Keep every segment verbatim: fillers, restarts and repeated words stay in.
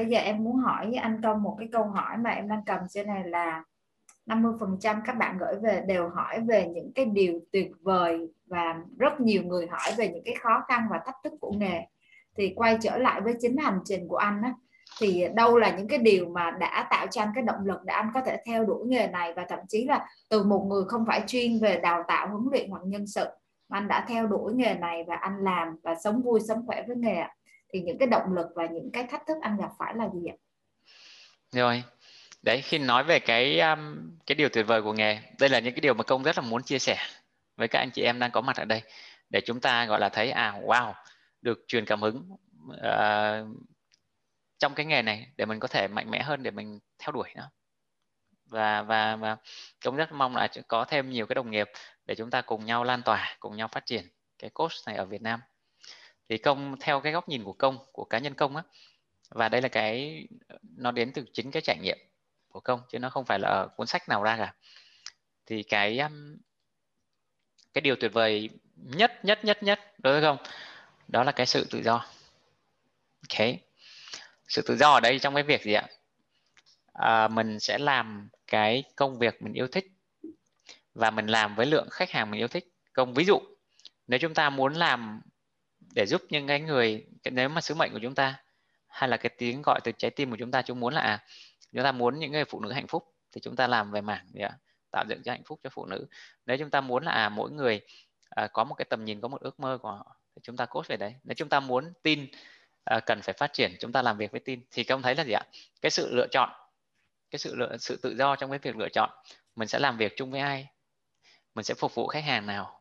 bây giờ em muốn hỏi với anh Công một cái câu hỏi mà em đang cầm trên này là năm mươi phần trăm các bạn gửi về đều hỏi về những cái điều tuyệt vời và rất nhiều người hỏi về những cái khó khăn và thách thức của nghề. Thì quay trở lại với chính hành trình của anh á, thì đâu là những cái điều mà đã tạo cho anh cái động lực để anh có thể theo đuổi nghề này, và thậm chí là từ một người không phải chuyên về đào tạo, huấn luyện hoặc nhân sự mà anh đã theo đuổi nghề này và anh làm và sống vui, sống khỏe với nghề. Thì những cái động lực và những cái thách thức anh gặp phải là gì ạ? Rồi, đấy, khi nói về cái um, cái điều tuyệt vời của nghề, đây là những cái điều mà Công rất là muốn chia sẻ với các anh chị em đang có mặt ở đây, để chúng ta gọi là thấy à wow, được truyền cảm hứng uh, trong cái nghề này để mình có thể mạnh mẽ hơn để mình theo đuổi nó. Và và và Công rất mong là có thêm nhiều cái đồng nghiệp để chúng ta cùng nhau lan tỏa, cùng nhau phát triển cái coach này ở Việt Nam. Thì Công theo cái góc nhìn của Công, của cá nhân Công á, và đây là cái nó đến từ chính cái trải nghiệm của Công chứ nó không phải là ở cuốn sách nào ra cả. Thì cái cái điều tuyệt vời nhất nhất nhất nhất đối với Công đó là cái sự tự do. Ok, sự tự do ở đây trong cái việc gì ạ? À, mình sẽ làm cái công việc mình yêu thích và mình làm với lượng khách hàng mình yêu thích. Công ví dụ nếu chúng ta muốn làm để giúp những cái người, nếu mà sứ mệnh của chúng ta hay là cái tiếng gọi từ trái tim của chúng ta, chúng muốn là à, chúng ta muốn những người phụ nữ hạnh phúc thì chúng ta làm về mảng yeah, tạo dựng cho hạnh phúc cho phụ nữ. Nếu chúng ta muốn là à, mỗi người à, có một cái tầm nhìn, có một ước mơ của họ thì chúng ta coach về đấy. Nếu chúng ta muốn tin à, cần phải phát triển, chúng ta làm việc với tin. Thì Công thấy là gì ạ? Cái sự lựa chọn, cái sự lựa, sự tự do trong cái việc lựa chọn mình sẽ làm việc chung với ai, mình sẽ phục vụ khách hàng nào,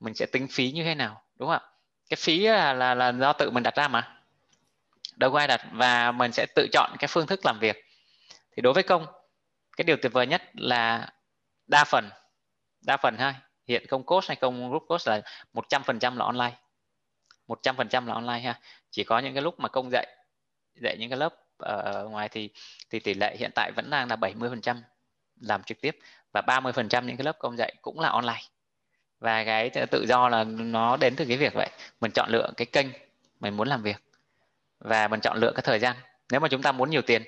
mình sẽ tính phí như thế nào, đúng không ạ? Cái phí là, là, là do tự mình đặt ra mà, đâu có ai đặt, và mình sẽ tự chọn cái phương thức làm việc. Thì đối với Công, cái điều tuyệt vời nhất là đa phần, đa phần ha, hiện Công coach hay Công group coach là một trăm phần trăm là online, một trăm phần trăm là online ha. Chỉ có những cái lúc mà Công dạy, dạy những cái lớp ở ngoài thì thì tỷ lệ hiện tại vẫn đang là bảy mươi phần trăm làm trực tiếp và ba mươi phần trăm những cái lớp Công dạy cũng là online. Và cái tự do là nó đến từ cái việc vậy, mình chọn lựa cái kênh mình muốn làm việc và mình chọn lựa cái thời gian. Nếu mà chúng ta muốn nhiều tiền,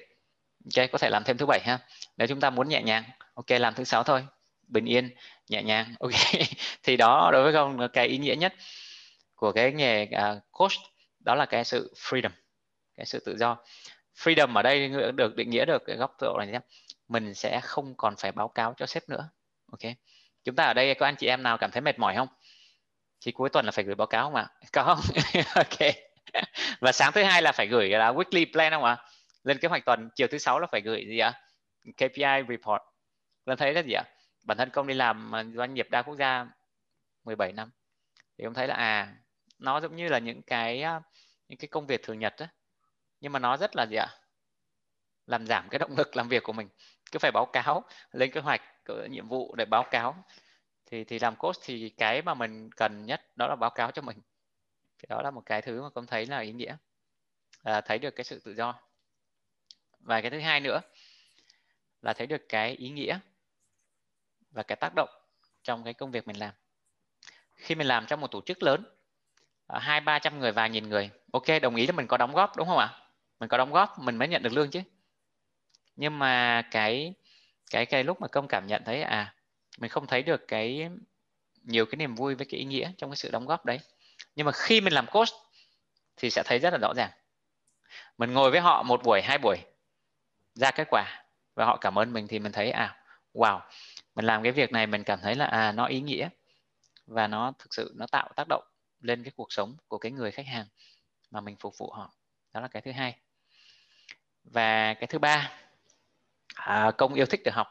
ok, có thể làm thêm thứ bảy ha. Nếu chúng ta muốn nhẹ nhàng, ok, làm thứ sáu thôi, bình yên, nhẹ nhàng, ok. Thì đó, đối với Công, cái ý nghĩa nhất của cái nghề uh, coach đó là cái sự freedom, cái sự tự do. Freedom ở đây được định nghĩa được cái góc độ này nhé, mình sẽ không còn phải báo cáo cho sếp nữa, ok. Chúng ta ở đây có anh chị em nào cảm thấy mệt mỏi không? Thì cuối tuần là phải gửi báo cáo không ạ? Có không? Ok. Và sáng thứ hai là phải gửi là weekly plan không ạ? Lên kế hoạch tuần. Chiều thứ sáu là phải gửi gì ạ? ca pê i report. Con thấy là gì ạ? Bản thân Công đi làm doanh nghiệp đa quốc gia mười bảy năm thì Công thấy là à, nó giống như là những cái những cái công việc thường nhật đó, nhưng mà nó rất là gì ạ? Làm giảm cái động lực làm việc của mình. Cứ phải báo cáo, lên kế hoạch, nhiệm vụ để báo cáo. Thì thì làm coach thì cái mà mình cần nhất đó là báo cáo cho mình. Thì đó là một cái thứ mà Công thấy là ý nghĩa, à, thấy được cái sự tự do. Và cái thứ hai nữa là thấy được cái ý nghĩa và cái tác động trong cái công việc mình làm. Khi mình làm trong một tổ chức lớn, hai ba trăm người, vài nghìn người, ok, đồng ý là mình có đóng góp, đúng không ạ? Mình có đóng góp mình mới nhận được lương chứ. Nhưng mà cái cái cái lúc mà Công cảm nhận thấy à, mình không thấy được cái nhiều cái niềm vui với cái ý nghĩa trong cái sự đóng góp đấy. Nhưng mà khi mình làm coach thì sẽ thấy rất là rõ ràng. Mình ngồi với họ một buổi, hai buổi, ra kết quả và họ cảm ơn mình thì mình thấy à, wow, mình làm cái việc này mình cảm thấy là à, nó ý nghĩa và nó thực sự nó tạo tác động lên cái cuộc sống của cái người khách hàng mà mình phục vụ họ. Đó là cái thứ hai. Và cái thứ ba, à, Công yêu thích được học.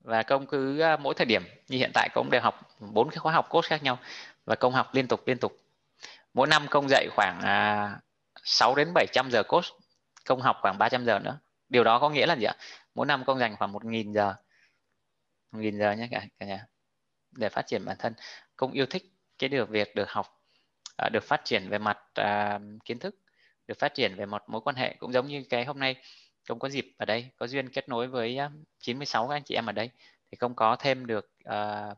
Và Công cứ mỗi thời điểm như hiện tại Công đều học bốn cái khóa học coach khác nhau và Công học liên tục liên tục. Mỗi năm Công dạy khoảng à, sáu đến bảy trăm giờ coach, Công học khoảng ba trăm giờ nữa. Điều đó có nghĩa là gì ạ? Mỗi năm Công dành khoảng một nghìn giờ, một nghìn giờ nhé cả nhà, để phát triển bản thân. Công yêu thích cái điều việc được học, à, được phát triển về mặt à, kiến thức, được phát triển về một mối quan hệ. Cũng giống như cái hôm nay Công có dịp ở đây, có duyên kết nối với chín mươi sáu các anh chị em ở đây thì Công có thêm được uh,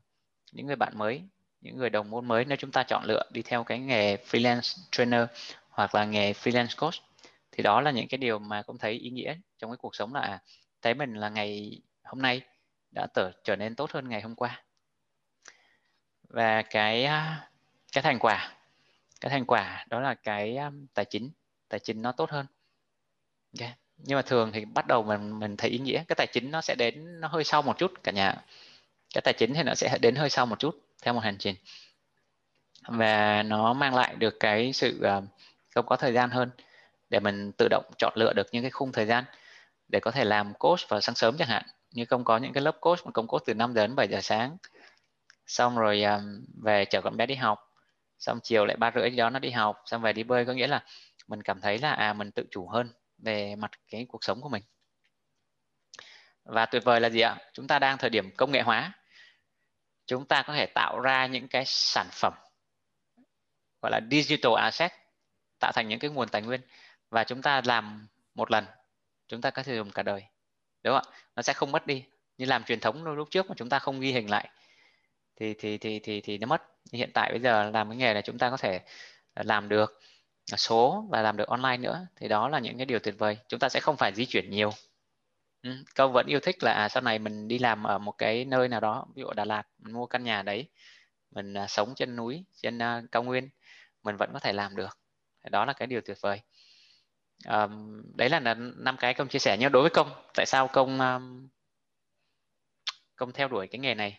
những người bạn mới, những người đồng môn mới. Nếu chúng ta chọn lựa đi theo cái nghề freelance trainer hoặc là nghề freelance coach Thì đó là những cái điều mà cũng thấy ý nghĩa trong cái cuộc sống, là thấy mình là ngày hôm nay đã tở, trở nên tốt hơn ngày hôm qua. Và cái cái thành quả cái thành quả đó là cái tài chính tài chính nó tốt hơn. Okay. Nhưng mà thường thì bắt đầu mình mình thấy ý nghĩa, cái tài chính nó sẽ đến nó hơi sau một chút cả nhà. Cái tài chính thì nó sẽ đến hơi sau một chút theo một hành trình, và nó mang lại được cái sự không có thời gian hơn để mình tự động chọn lựa được những cái khung thời gian để có thể làm coach vào sáng sớm chẳng hạn. Như không có những cái lớp coach, một công coach từ năm giờ đến bảy giờ sáng, xong rồi về chở con bé đi học, xong chiều lại ba rưỡi đó nó đi học, xong về đi bơi. Có nghĩa là mình cảm thấy là à mình tự chủ hơn về mặt cái cuộc sống của mình. Và tuyệt vời là gì ạ? Chúng ta đang thời điểm công nghệ hóa, chúng ta có thể tạo ra những cái sản phẩm gọi là digital asset, tạo thành những cái nguồn tài nguyên, và chúng ta làm một lần chúng ta có thể dùng cả đời, đúng không ạ? Nó sẽ không mất đi. Như làm truyền thống lúc trước mà chúng ta không ghi hình lại thì thì thì thì thì nó mất. Nhưng hiện tại bây giờ làm cái nghề này chúng ta có thể làm được số và làm được online nữa, thì đó là những cái điều tuyệt vời. Chúng ta sẽ không phải di chuyển nhiều. Câu vẫn yêu thích là à, sau này mình đi làm ở một cái nơi nào đó, ví dụ Đà Lạt, mình mua căn nhà đấy, mình à, sống trên núi, trên à, cao nguyên, mình vẫn có thể làm được. Đó là cái điều tuyệt vời. À, đấy là năm cái Công chia sẻ. Nhưng đối với Công, tại sao Công um, Công theo đuổi cái nghề này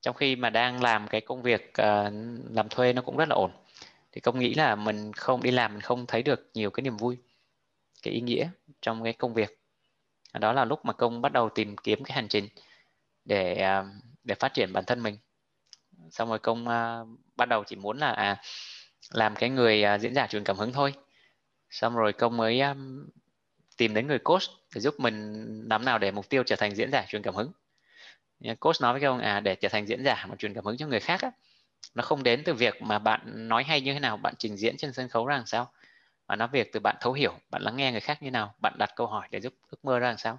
trong khi mà đang làm cái công việc uh, làm thuê nó cũng rất là ổn? Thì Công nghĩ là mình không đi làm, mình không thấy được nhiều cái niềm vui, cái ý nghĩa trong cái công việc. Đó là lúc mà Công bắt đầu tìm kiếm cái hành trình để để phát triển bản thân mình. Xong rồi Công uh, bắt đầu chỉ muốn là à, làm cái người uh, diễn giả truyền cảm hứng thôi. Xong rồi Công mới um, tìm đến người coach để giúp mình làm nào để mục tiêu trở thành diễn giả truyền cảm hứng. Coach nói với Công à, để trở thành diễn giả mà truyền cảm hứng cho người khác á, nó không đến từ việc mà bạn nói hay như thế nào, bạn trình diễn trên sân khấu ra làm sao, mà nó việc từ bạn thấu hiểu, bạn lắng nghe người khác như nào, bạn đặt câu hỏi để giúp ước mơ ra làm sao,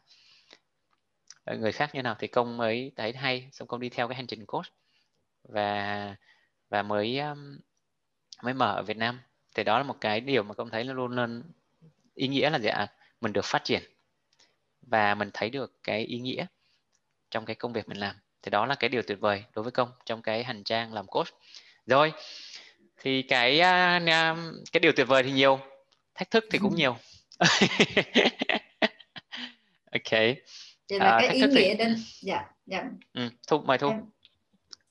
người khác như nào. Thì Công mới thấy hay, xong Công đi theo cái hành trình coach và và mới mới mở ở Việt Nam. Thì đó là một cái điều mà Công thấy là luôn luôn ý nghĩa là gì ạ? Mình được phát triển và mình thấy được cái ý nghĩa trong cái công việc mình làm. Thì đó là cái điều tuyệt vời đối với Công trong cái hành trang làm coach. Rồi, thì cái cái điều tuyệt vời thì nhiều, thách thức thì cũng nhiều. Ok. Vậy là à, cái ý nghĩa thì... đến. Dạ, dạ. Ừ, Thu, mời Thu. Em,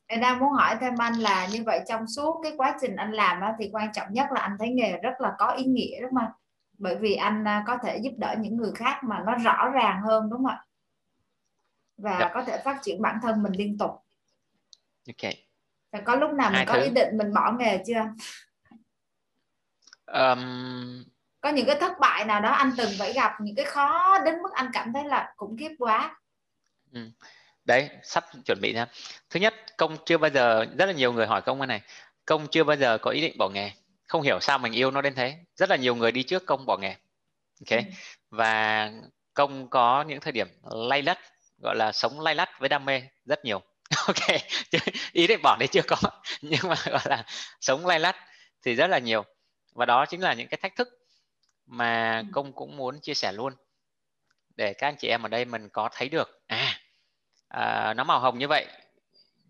em đang muốn hỏi thêm anh là như vậy trong suốt cái quá trình anh làm đó, thì quan trọng nhất là anh thấy nghề rất là có ý nghĩa đúng không? Bởi vì anh có thể giúp đỡ những người khác mà nó rõ ràng hơn đúng không ạ? Và dạ. có thể phát triển bản thân mình liên tục. Ok. Và có lúc nào mình Hai có thứ. ý định mình bỏ nghề chưa? Um... Có những cái thất bại nào đó anh từng phải gặp, những cái khó đến mức anh cảm thấy là khủng khiếp quá? Ừ. Đấy, sắp chuẩn bị ra. Thứ nhất, Công chưa bao giờ, rất là nhiều người hỏi Công cái này, Công chưa bao giờ có ý định bỏ nghề. Không hiểu sao mình yêu nó đến thế. Rất là nhiều người đi trước Công bỏ nghề. Ok. Ừ. Và Công có những thời điểm lay lắt, gọi là sống lay lắt với đam mê rất nhiều. Ok, ý định bỏ đấy chưa có, nhưng mà gọi là sống lay lắt thì rất là nhiều. Và đó chính là những cái thách thức mà Công cũng muốn chia sẻ luôn, để các anh chị em ở đây mình có thấy được à, à nó màu hồng như vậy,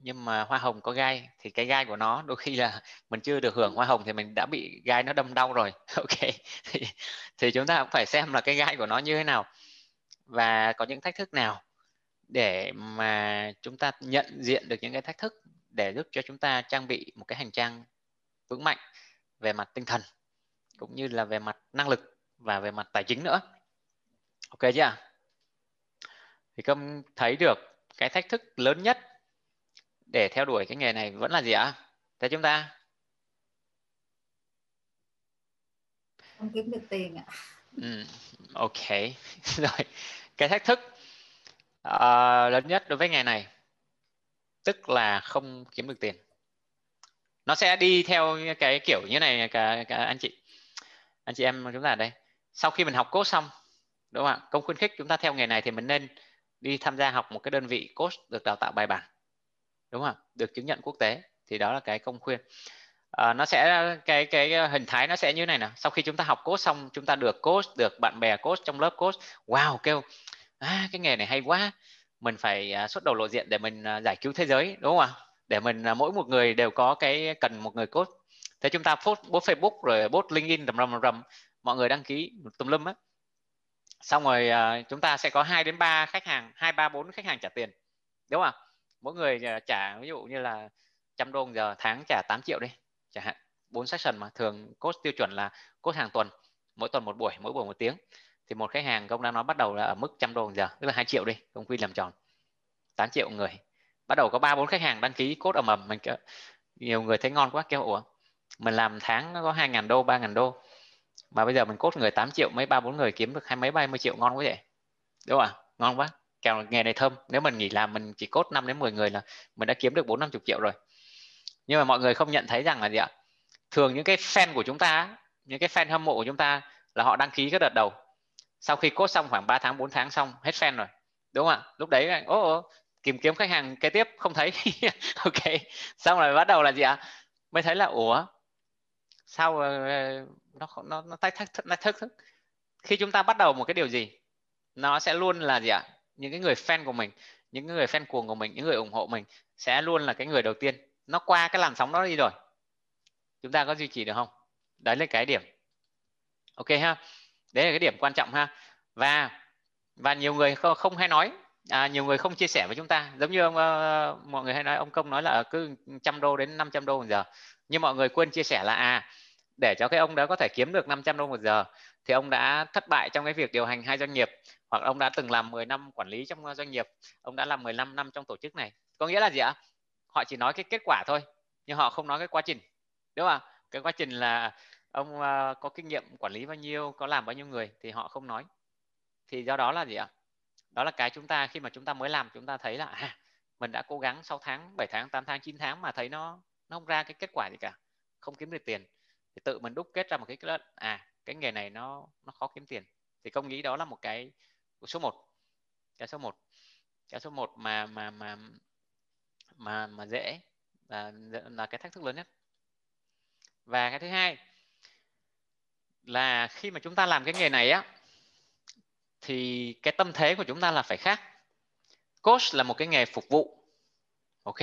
nhưng mà hoa hồng có gai, thì cái gai của nó đôi khi là mình chưa được hưởng hoa hồng thì mình đã bị gai nó đâm đau rồi. Ok, thì, thì chúng ta cũng phải xem là cái gai của nó như thế nào và có những thách thức nào, để mà chúng ta nhận diện được những cái thách thức để giúp cho chúng ta trang bị một cái hành trang vững mạnh về mặt tinh thần cũng như là về mặt năng lực và về mặt tài chính nữa. Ok chưa? Thì Công thấy được cái thách thức lớn nhất để theo đuổi cái nghề này vẫn là gì ạ? Thế chúng ta không kiếm được tiền ạ. Ừ, ok. Rồi, cái thách thức Uh, lớn nhất đối với nghề này tức là không kiếm được tiền. Nó sẽ đi theo cái kiểu như này. Cả, cả anh chị anh chị em chúng ta ở đây, sau khi mình học coach xong, đúng không ạ? Công khuyến khích chúng ta theo nghề này thì mình nên đi tham gia học một cái đơn vị coach được đào tạo bài bản, đúng không ạ? Được chứng nhận quốc tế. Thì đó là cái Công khuyên. à, nó sẽ cái cái hình thái nó sẽ như này nè. Sau khi chúng ta học code xong, chúng ta được coach, được bạn bè coach, trong lớp coach wow kêu à, cái nghề này hay quá, mình phải xuất đầu lộ diện để mình giải cứu thế giới, đúng không ạ? Để mình mỗi một người đều có cái cần một người coach. Thế chúng ta post, post Facebook rồi post LinkedIn rầm rầm rầm, mọi người đăng ký tùm lum á. Xong rồi chúng ta sẽ có hai đến ba khách hàng, hai ba bốn khách hàng trả tiền, đúng không? Mỗi người trả ví dụ như là trăm đô giờ, tháng trả tám triệu đi, chẳng hạn. Bốn session mà thường coach tiêu chuẩn là coach hàng tuần, mỗi tuần một buổi, mỗi buổi một tiếng. Thì một khách hàng công đang nói bắt đầu là ở mức trăm đô giờ, tức là hai triệu đi, công quy làm tròn. tám triệu người. Bắt đầu có ba bốn khách hàng đăng ký coach ầm ầm, mình nhiều người thấy ngon quá kêu ủa, mình làm tháng có hai ngàn đô, ba ngàn đô. Mà bây giờ mình coach người tám triệu, mấy ba bốn người kiếm được hai mấy ba mươi triệu, ngon quá vậy. Đúng không ạ? Ngon quá. Kèo nghề này thơm, nếu mình nghỉ làm mình chỉ coach năm đến mười người là mình đã kiếm được bốn năm mươi triệu rồi. Nhưng mà mọi người không nhận thấy rằng là gì ạ? Thường những cái fan của chúng ta, những cái fan hâm mộ của chúng ta là họ đăng ký cái đợt đầu. Sau khi coach xong khoảng ba tháng, bốn tháng xong hết fan rồi. Đúng không ạ? Lúc đấy ô ô, tìm kiếm khách hàng kế tiếp không thấy. Ok. Xong rồi bắt đầu là gì ạ? Mới thấy là ủa, sao nó nó nó thách thức nó thức khi chúng ta bắt đầu một cái điều gì nó sẽ luôn là gì ạ? Những cái người fan của mình, những người fan cuồng của mình, những người ủng hộ mình sẽ luôn là cái người đầu tiên. Nó qua cái làn sóng đó đi rồi, chúng ta có duy trì được không? Đấy là cái điểm. Ok ha, đấy là cái điểm quan trọng ha. Và và nhiều người không hay nói, à, nhiều người không chia sẻ với chúng ta, giống như ông, uh, mọi người hay nói, ông Công nói là cứ trăm đô đến năm trăm đô một giờ, nhưng mọi người quên chia sẻ là à, để cho cái ông đó có thể kiếm được năm trăm đô một giờ thì ông đã thất bại trong cái việc điều hành hai doanh nghiệp, hoặc ông đã từng làm mười năm quản lý trong doanh nghiệp, ông đã làm mười lăm năm trong tổ chức này. Có nghĩa là gì ạ? Họ chỉ nói cái kết quả thôi, nhưng họ không nói cái quá trình, đúng không? Cái quá trình là ông uh, có kinh nghiệm quản lý bao nhiêu, có làm bao nhiêu người thì họ không nói. Thì do đó là gì ạ? Đó là cái chúng ta khi mà chúng ta mới làm, chúng ta thấy là à, mình đã cố gắng sáu tháng, bảy tháng, tám tháng, chín tháng mà thấy nó nó không ra cái kết quả gì cả, không kiếm được tiền, thì tự mình đúc kết ra một cái kết luận à, cái nghề này nó nó khó kiếm tiền. Thì Công nghĩ đó là một cái số một, cái số một, cái số một mà mà mà mà mà dễ là, là cái thách thức lớn nhất. Và cái thứ hai là khi mà chúng ta làm cái nghề này á, thì cái tâm thế của chúng ta là phải khác. Coach là một cái nghề phục vụ, ok.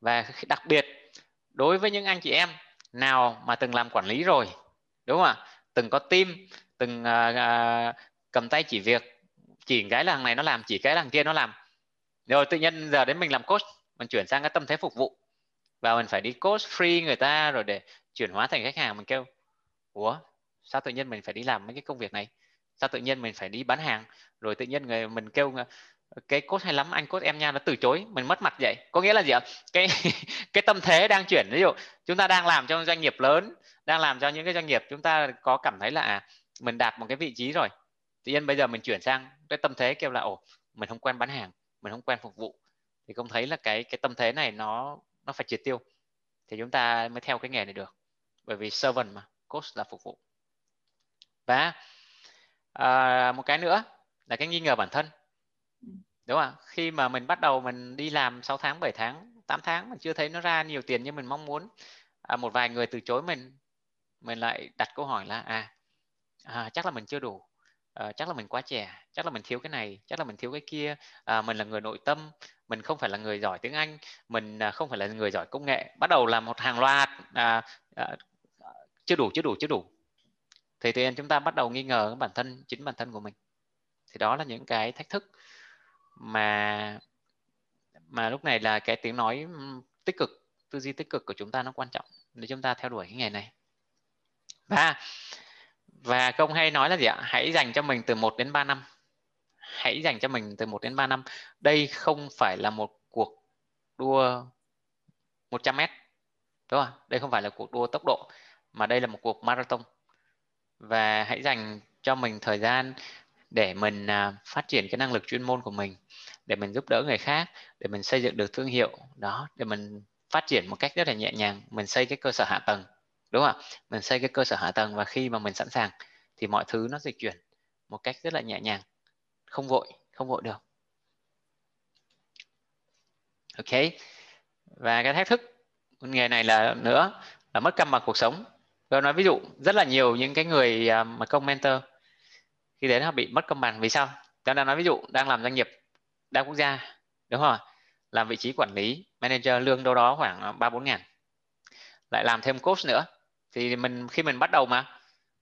Và đặc biệt đối với những anh chị em nào mà từng làm quản lý rồi, đúng không ạ? Từng có team, từng uh, cầm tay chỉ việc, chỉ cái làng này nó làm, chỉ cái làng kia nó làm, rồi tự nhiên giờ đến mình làm coach, mình chuyển sang cái tâm thế phục vụ và mình phải đi coach free người ta rồi để chuyển hóa thành khách hàng. Mình kêu ủa, sao tự nhiên mình phải đi làm mấy cái công việc này, sao tự nhiên mình phải đi bán hàng, rồi tự nhiên người mình kêu cái coach hay lắm, anh coach em nha, nó từ chối, mình mất mặt vậy. Có nghĩa là gì ạ? Cái cái tâm thế đang chuyển. Ví dụ chúng ta đang làm cho doanh nghiệp lớn, đang làm cho những cái doanh nghiệp, chúng ta có cảm thấy là à, mình đạt một cái vị trí rồi, tự nhiên bây giờ mình chuyển sang cái tâm thế kêu là ồ, mình không quen bán hàng, mình không quen phục vụ, thì Công thấy là cái cái tâm thế này nó nó phải triệt tiêu thì chúng ta mới theo cái nghề này được, bởi vì servant mà, coach là phục vụ. Và à, một cái nữa là cái nghi ngờ bản thân, đúng không? Khi mà mình bắt đầu mình đi làm sáu tháng, bảy tháng, tám tháng mình chưa thấy nó ra nhiều tiền như mình mong muốn, à, một vài người từ chối mình, mình lại đặt câu hỏi là à, à chắc là mình chưa đủ, à, chắc là mình quá trẻ, chắc là mình thiếu cái này, chắc là mình thiếu cái kia, à, mình là người nội tâm, mình không phải là người giỏi tiếng Anh, mình không phải là người giỏi công nghệ. Bắt đầu là một hàng loạt à, à, chưa đủ chưa đủ chưa đủ thì tự nhiên chúng ta bắt đầu nghi ngờ bản thân, chính bản thân của mình. Thì đó là những cái thách thức mà mà lúc này là cái tiếng nói tích cực, tư duy tích cực của chúng ta nó quan trọng để chúng ta theo đuổi cái nghề này. Và và Công hay nói là gì ạ? Hãy dành cho mình từ một đến ba năm. Hãy dành cho mình từ một đến ba năm. Đây không phải là một cuộc đua một trăm mét. Đúng không? Đây không phải là cuộc đua tốc độ, mà đây là một cuộc marathon. Và hãy dành cho mình thời gian để mình phát triển cái năng lực chuyên môn của mình, để mình giúp đỡ người khác, để mình xây dựng được thương hiệu đó, để mình phát triển một cách rất là nhẹ nhàng. Mình xây cái cơ sở hạ tầng, đúng không? Mình xây cái cơ sở hạ tầng, và khi mà mình sẵn sàng thì mọi thứ nó dịch chuyển một cách rất là nhẹ nhàng, không vội, không vội được. Ok. Và cái thách thức Con nghề này là nữa là mất cân bằng cuộc sống. Tôi nói ví dụ rất là nhiều những cái người mà công mentor khi đến họ bị mất cân bằng. Vì sao? Tôi đang nói ví dụ đang làm doanh nghiệp đa quốc gia, đúng không? Làm vị trí quản lý manager lương đâu đó khoảng ba bốn ngàn, lại làm thêm coach nữa, thì mình khi mình bắt đầu mà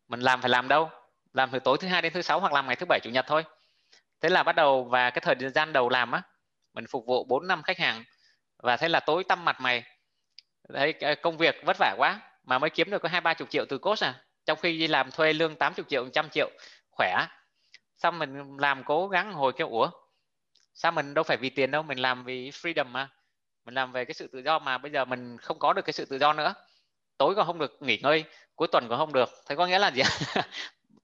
mình làm phải làm đâu làm từ tối thứ hai đến thứ sáu hoặc làm ngày thứ bảy chủ nhật thôi. Thế là bắt đầu, và cái thời gian đầu làm á, mình phục vụ bốn năm khách hàng và thế là tối tăm mặt mày, thấy công việc vất vả quá mà mới kiếm được có hai ba chục triệu từ coach à, trong khi đi làm thuê lương tám chục triệu trăm triệu khỏe. Xong mình làm cố gắng hồi kêu ủa sao mình đâu phải vì tiền đâu, mình làm vì freedom mà, mình làm về cái sự tự do mà bây giờ mình không có được cái sự tự do nữa, tối còn không được nghỉ ngơi, cuối tuần còn không được, thế có nghĩa là gì?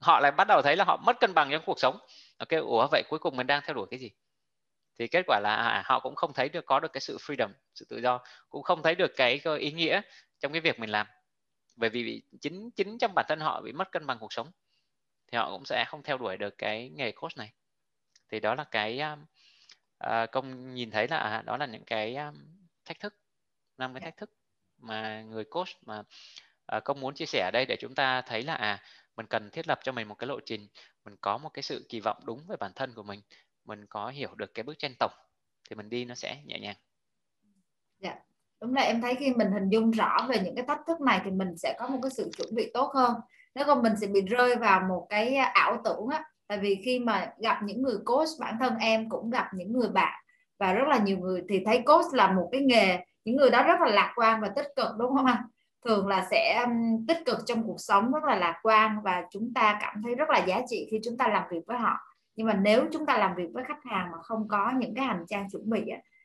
Họ lại bắt đầu thấy là họ mất cân bằng trong cuộc sống. Ok, ủa vậy cuối cùng mình đang theo đuổi cái gì? Thì kết quả là à, họ cũng không thấy được có được cái sự freedom, sự tự do, cũng không thấy được cái, cái ý nghĩa trong cái việc mình làm, bởi vì bị, chính chính trong bản thân họ bị mất cân bằng cuộc sống, thì họ cũng sẽ không theo đuổi được cái nghề coach này. Thì đó là cái à, Công nhìn thấy là à, đó là những cái um, thách thức, năm cái thách thức mà người coach mà à, Công muốn chia sẻ ở đây để chúng ta thấy là à, mình cần thiết lập cho mình một cái lộ trình, mình có một cái sự kỳ vọng đúng về bản thân của mình, mình có hiểu được cái bức tranh tổng thì mình đi nó sẽ nhẹ nhàng. Dạ, đúng là em thấy khi mình hình dung rõ về những cái thách thức này thì mình sẽ có một cái sự chuẩn bị tốt hơn. Nếu không mình sẽ bị rơi vào một cái ảo tưởng á, tại vì khi mà gặp những người coach, bản thân em cũng gặp những người bạn và rất là nhiều người thì thấy coach là một cái nghề, những người đó rất là lạc quan và tích cực, đúng không anh? Thường là sẽ tích cực trong cuộc sống, rất là lạc quan và chúng ta cảm thấy rất là giá trị khi chúng ta làm việc với họ. Nhưng mà nếu chúng ta làm việc với khách hàng mà không có những cái hành trang chuẩn bị,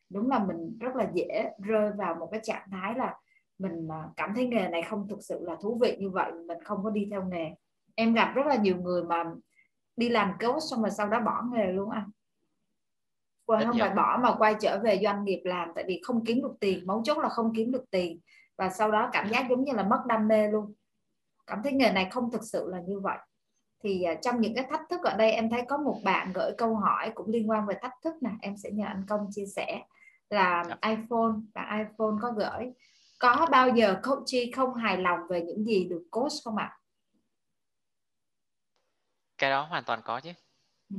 đúng là mình rất là dễ rơi vào một cái trạng thái là mình cảm thấy nghề này không thực sự là thú vị, như vậy mình không có đi theo nghề. Em gặp rất là nhiều người mà đi làm coach xong rồi sau đó bỏ nghề luôn anh. Quay không phải bỏ mà quay trở về doanh nghiệp làm, tại vì không kiếm được tiền, mấu chốt là không kiếm được tiền. Và sau đó cảm giác giống như là mất đam mê luôn, cảm thấy nghề này không thực sự là như vậy. Thì trong những cái thách thức ở đây em thấy có một bạn gửi câu hỏi cũng liên quan về thách thức nè, em sẽ nhờ anh Công chia sẻ là iPhone, bạn iPhone có gửi: có bao giờ coach không hài lòng về những gì được coach không ạ? À? Cái đó hoàn toàn có chứ. Ừ.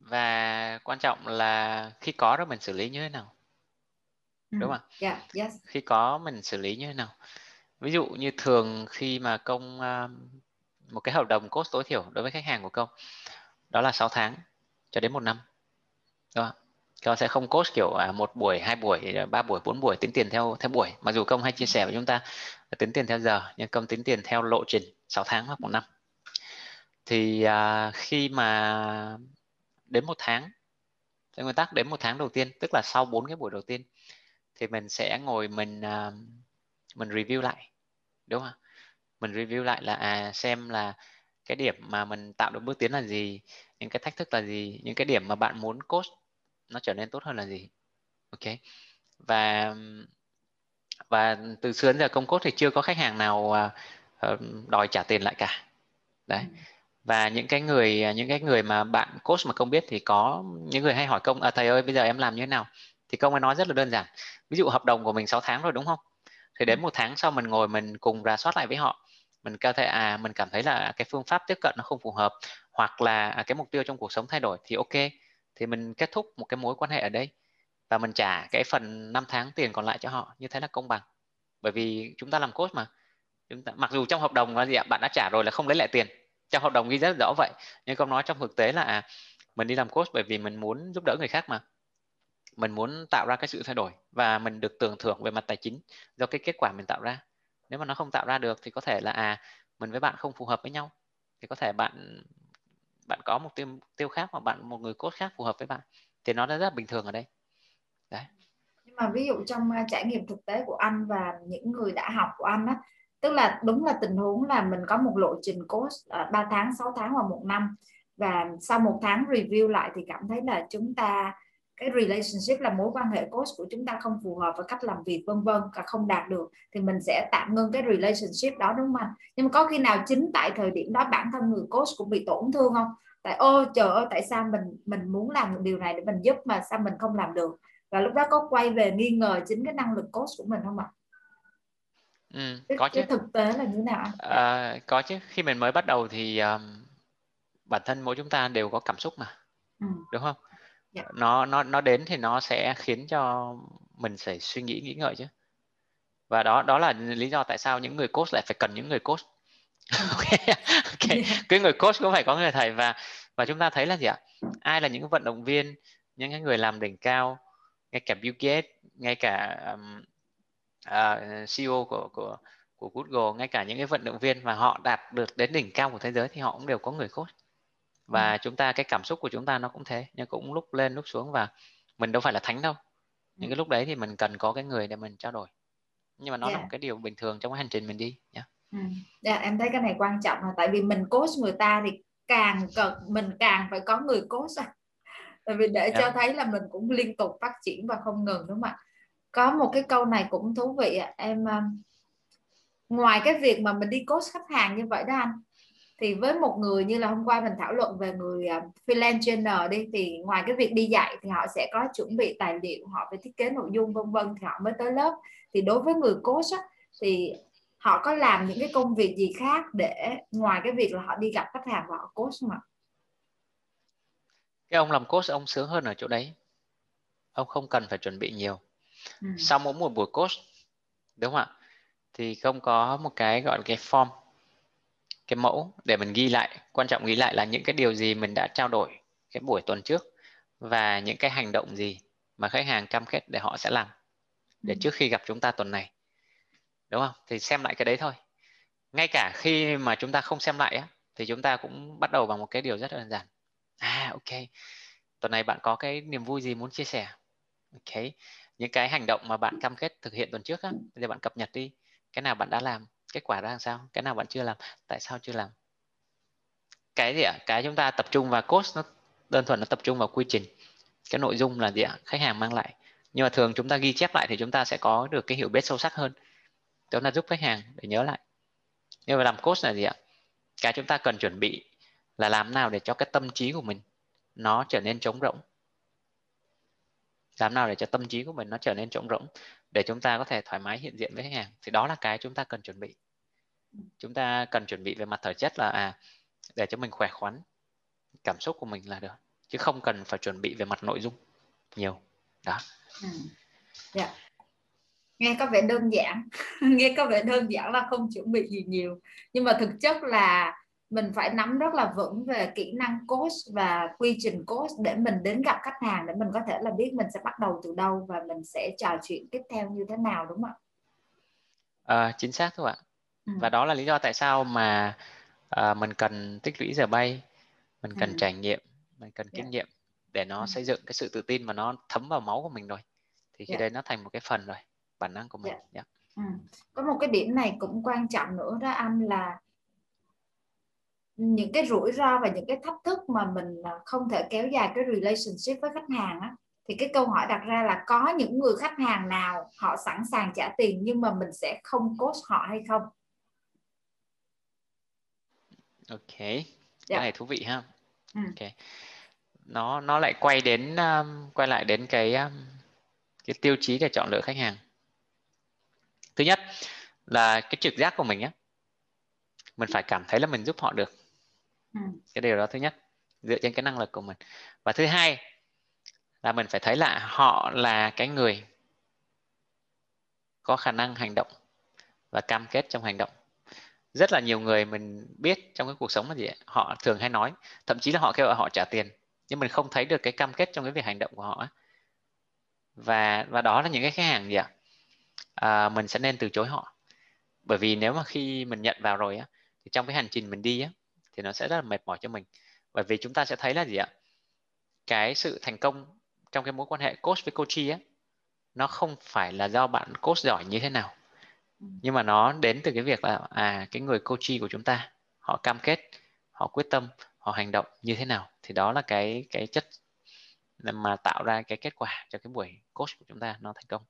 Và quan trọng là khi có đó mình xử lý như thế nào, đúng không? Yeah, yes. Khi có mình xử lý như thế nào? Ví dụ như thường khi mà Công một cái hợp đồng coach tối thiểu đối với khách hàng của Công đó là sáu tháng cho đến một năm. Đó. Công sẽ không coach kiểu một buổi, hai buổi, ba buổi, bốn buổi tính tiền theo theo buổi. Mặc dù Công hay chia sẻ với chúng ta tính tiền theo giờ, nhưng Công tính tiền theo lộ trình sáu tháng hoặc một năm. Thì uh, khi mà đến một tháng, theo nguyên tắc đến một tháng đầu tiên, tức là sau bốn cái buổi đầu tiên, thì mình sẽ ngồi mình uh, mình review lại, đúng không? Mình review lại là à, xem là cái điểm mà mình tạo được bước tiến là gì, những cái thách thức là gì, những cái điểm mà bạn muốn coach nó trở nên tốt hơn là gì. Ok. Và và từ xưa đến giờ Công coach thì chưa có khách hàng nào uh, đòi trả tiền lại cả. Đấy. Và những cái người những cái người mà bạn coach mà Công biết thì có những người hay hỏi Công: à, thầy ơi bây giờ em làm như thế nào? Thì Công mới nói rất là đơn giản. Ví dụ hợp đồng của mình sáu tháng rồi, đúng không? Thì đến một tháng sau mình ngồi mình cùng rà soát lại với họ. Mình có thể à mình cảm thấy là cái phương pháp tiếp cận nó không phù hợp, hoặc là cái mục tiêu trong cuộc sống thay đổi, thì ok, thì mình kết thúc một cái mối quan hệ ở đây và mình trả cái phần năm tháng tiền còn lại cho họ. Như thế là công bằng. Bởi vì chúng ta làm coach mà, chúng ta, mặc dù trong hợp đồng là gì ạ, bạn đã trả rồi là không lấy lại tiền, trong hợp đồng ghi rất rõ vậy, nhưng Công nói trong thực tế là à, mình đi làm coach bởi vì mình muốn giúp đỡ người khác mà, mình muốn tạo ra cái sự thay đổi và mình được tưởng thưởng về mặt tài chính do cái kết quả mình tạo ra. Nếu mà nó không tạo ra được thì có thể là à mình với bạn không phù hợp với nhau, thì có thể bạn bạn có một tiêu tiêu khác, hoặc bạn một người coach khác phù hợp với bạn, thì nó đã rất bình thường ở đây. Đấy. Nhưng mà ví dụ trong trải nghiệm thực tế của anh và những người đã học của anh á, tức là đúng là tình huống là mình có một lộ trình coach ba tháng, sáu tháng và một năm, và sau một tháng review lại thì cảm thấy là chúng ta cái relationship là mối quan hệ coach của chúng ta không phù hợp với cách làm việc, vân vân, cả không đạt được, thì mình sẽ tạm ngưng cái relationship đó, đúng không anh? Nhưng mà có khi nào chính tại thời điểm đó bản thân người coach cũng bị tổn thương không? Tại ô trời ơi, tại sao mình mình muốn làm điều này để mình giúp mà sao mình không làm được? Và lúc đó có quay về nghi ngờ chính cái năng lực coach của mình không ạ? À? Ừ, cái, có chứ. Cái thực tế là như thế nào? À, có chứ. Khi mình mới bắt đầu thì um, bản thân mỗi chúng ta đều có cảm xúc mà, ừ. đúng không? Yeah. Nó nó nó đến thì nó sẽ khiến cho mình phải suy nghĩ nghĩ ngợi chứ. Và đó đó là lý do tại sao những người coach lại phải cần những người coach. Okay. Okay. Yeah. Cái người coach cũng phải có người thầy, và và chúng ta thấy là gì ạ? Ai là những vận động viên, những cái người làm đỉnh cao, ngay cả Bill Gates, ngay cả um, Uh, xê e ô của của của Google, ngay cả những cái vận động viên mà họ đạt được đến đỉnh cao của thế giới thì họ cũng đều có người coach. Và ừ. chúng ta, cái cảm xúc của chúng ta nó cũng thế, nhưng cũng lúc lên lúc xuống, và mình đâu phải là thánh đâu. Những ừ. cái lúc đấy thì mình cần có cái người để mình trao đổi. Nhưng mà nó yeah. là một cái điều bình thường trong cái hành trình mình đi nhé. Yeah. Ừ. Yeah, em thấy cái này quan trọng là tại vì mình coach người ta thì càng cần mình càng phải có người coach à. Tại vì để yeah. cho thấy là mình cũng liên tục phát triển và không ngừng, đúng không ạ? Có một cái câu này cũng thú vị ạ. Em ngoài cái việc mà mình đi coach khách hàng như vậy đó anh, thì với một người như là hôm qua mình thảo luận về người freelance trainer đi, thì ngoài cái việc đi dạy thì họ sẽ có chuẩn bị tài liệu, họ phải thiết kế nội dung vân vân thì họ mới tới lớp. Thì đối với người coach á, thì họ có làm những cái công việc gì khác để ngoài cái việc là họ đi gặp khách hàng và họ coach không ạ? Cái ông làm coach ông sướng hơn ở chỗ đấy, ông không cần phải chuẩn bị nhiều. Ừ. Sau mỗi một buổi coach, đúng không ạ, thì không có một cái gọi là cái form, cái mẫu để mình ghi lại. Quan trọng ghi lại là những cái điều gì mình đã trao đổi cái buổi tuần trước, và những cái hành động gì mà khách hàng cam kết để họ sẽ làm để trước khi gặp chúng ta tuần này, đúng không? Thì xem lại cái đấy thôi. Ngay cả khi mà chúng ta không xem lại á, thì chúng ta cũng bắt đầu bằng một cái điều rất là đơn giản. À, ok, tuần này bạn có cái niềm vui gì muốn chia sẻ? Ok, những cái hành động mà bạn cam kết thực hiện tuần trước á, bây giờ bạn cập nhật đi. Cái nào bạn đã làm, kết quả ra làm sao? Cái nào bạn chưa làm, tại sao chưa làm? Cái gì ạ? Cái chúng ta tập trung vào coach, nó đơn thuần nó tập trung vào quy trình, cái nội dung là gì ạ? Khách hàng mang lại. Nhưng mà thường chúng ta ghi chép lại thì chúng ta sẽ có được cái hiểu biết sâu sắc hơn, đó là giúp khách hàng để nhớ lại. Nhưng mà làm coach là gì ạ? Cái chúng ta cần chuẩn bị là làm nào để cho cái tâm trí của mình nó trở nên trống rỗng, làm nào để cho tâm trí của mình nó trở nên trống rỗng để chúng ta có thể thoải mái hiện diện với khách hàng. Thì đó là cái chúng ta cần chuẩn bị. Chúng ta cần chuẩn bị về mặt thể chất là à, để cho mình khỏe khoắn cảm xúc của mình là được, chứ không cần phải chuẩn bị về mặt nội dung nhiều đó. Ừ. Yeah. Nghe có vẻ đơn giản nghe có vẻ đơn giản là không chuẩn bị gì nhiều, nhưng mà thực chất là mình phải nắm rất là vững về kỹ năng coach và quy trình coach để mình đến gặp khách hàng, để mình có thể là biết mình sẽ bắt đầu từ đâu và mình sẽ trò chuyện tiếp theo như thế nào, đúng không ạ? À, chính xác thôi ạ. Ừ. Và đó là lý do tại sao mà à, mình cần tích lũy giờ bay, mình cần ừ. trải nghiệm, mình cần yeah. kinh nghiệm để nó ừ. xây dựng cái sự tự tin mà nó thấm vào máu của mình rồi. Thì khi yeah. đấy nó thành một cái phần rồi, bản năng của mình. Yeah. Yeah. Ừ. Có một cái điểm này cũng quan trọng nữa đó anh, là những cái rủi ro và những cái thách thức mà mình không thể kéo dài cái relationship với khách hàng á, thì cái câu hỏi đặt ra là có những người khách hàng nào họ sẵn sàng trả tiền nhưng mà mình sẽ không coach họ hay không? Ok, yeah. cái này thú vị ha. Ừ. Ok, nó nó lại quay đến um, quay lại đến cái um, cái tiêu chí để chọn lựa khách hàng. Thứ nhất là cái trực giác của mình á, mình phải cảm thấy là mình giúp họ được. Ừ. Cái điều đó thứ nhất, dựa trên cái năng lực của mình. Và thứ hai là mình phải thấy là họ là cái người có khả năng hành động và cam kết trong hành động. Rất là nhiều người mình biết trong cái cuộc sống là gì, họ thường hay nói, thậm chí là họ kêu là họ trả tiền, nhưng mình không thấy được cái cam kết trong cái việc hành động của họ. Và và đó là những cái khách hàng gì ạ, à, mình sẽ nên từ chối họ. Bởi vì nếu mà khi mình nhận vào rồi á, thì trong cái hành trình mình đi á, thì nó sẽ rất là mệt mỏi cho mình. Bởi vì chúng ta sẽ thấy là gì ạ? Cái sự thành công trong cái mối quan hệ coach với coachee á, nó không phải là do bạn coach giỏi như thế nào, nhưng mà nó đến từ cái việc là à, cái người coachee của chúng ta, họ cam kết, họ quyết tâm, họ hành động như thế nào. Thì đó là cái cái chất mà tạo ra cái kết quả cho cái buổi coach của chúng ta nó thành công.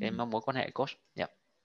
Cái mối quan hệ coach. Yep.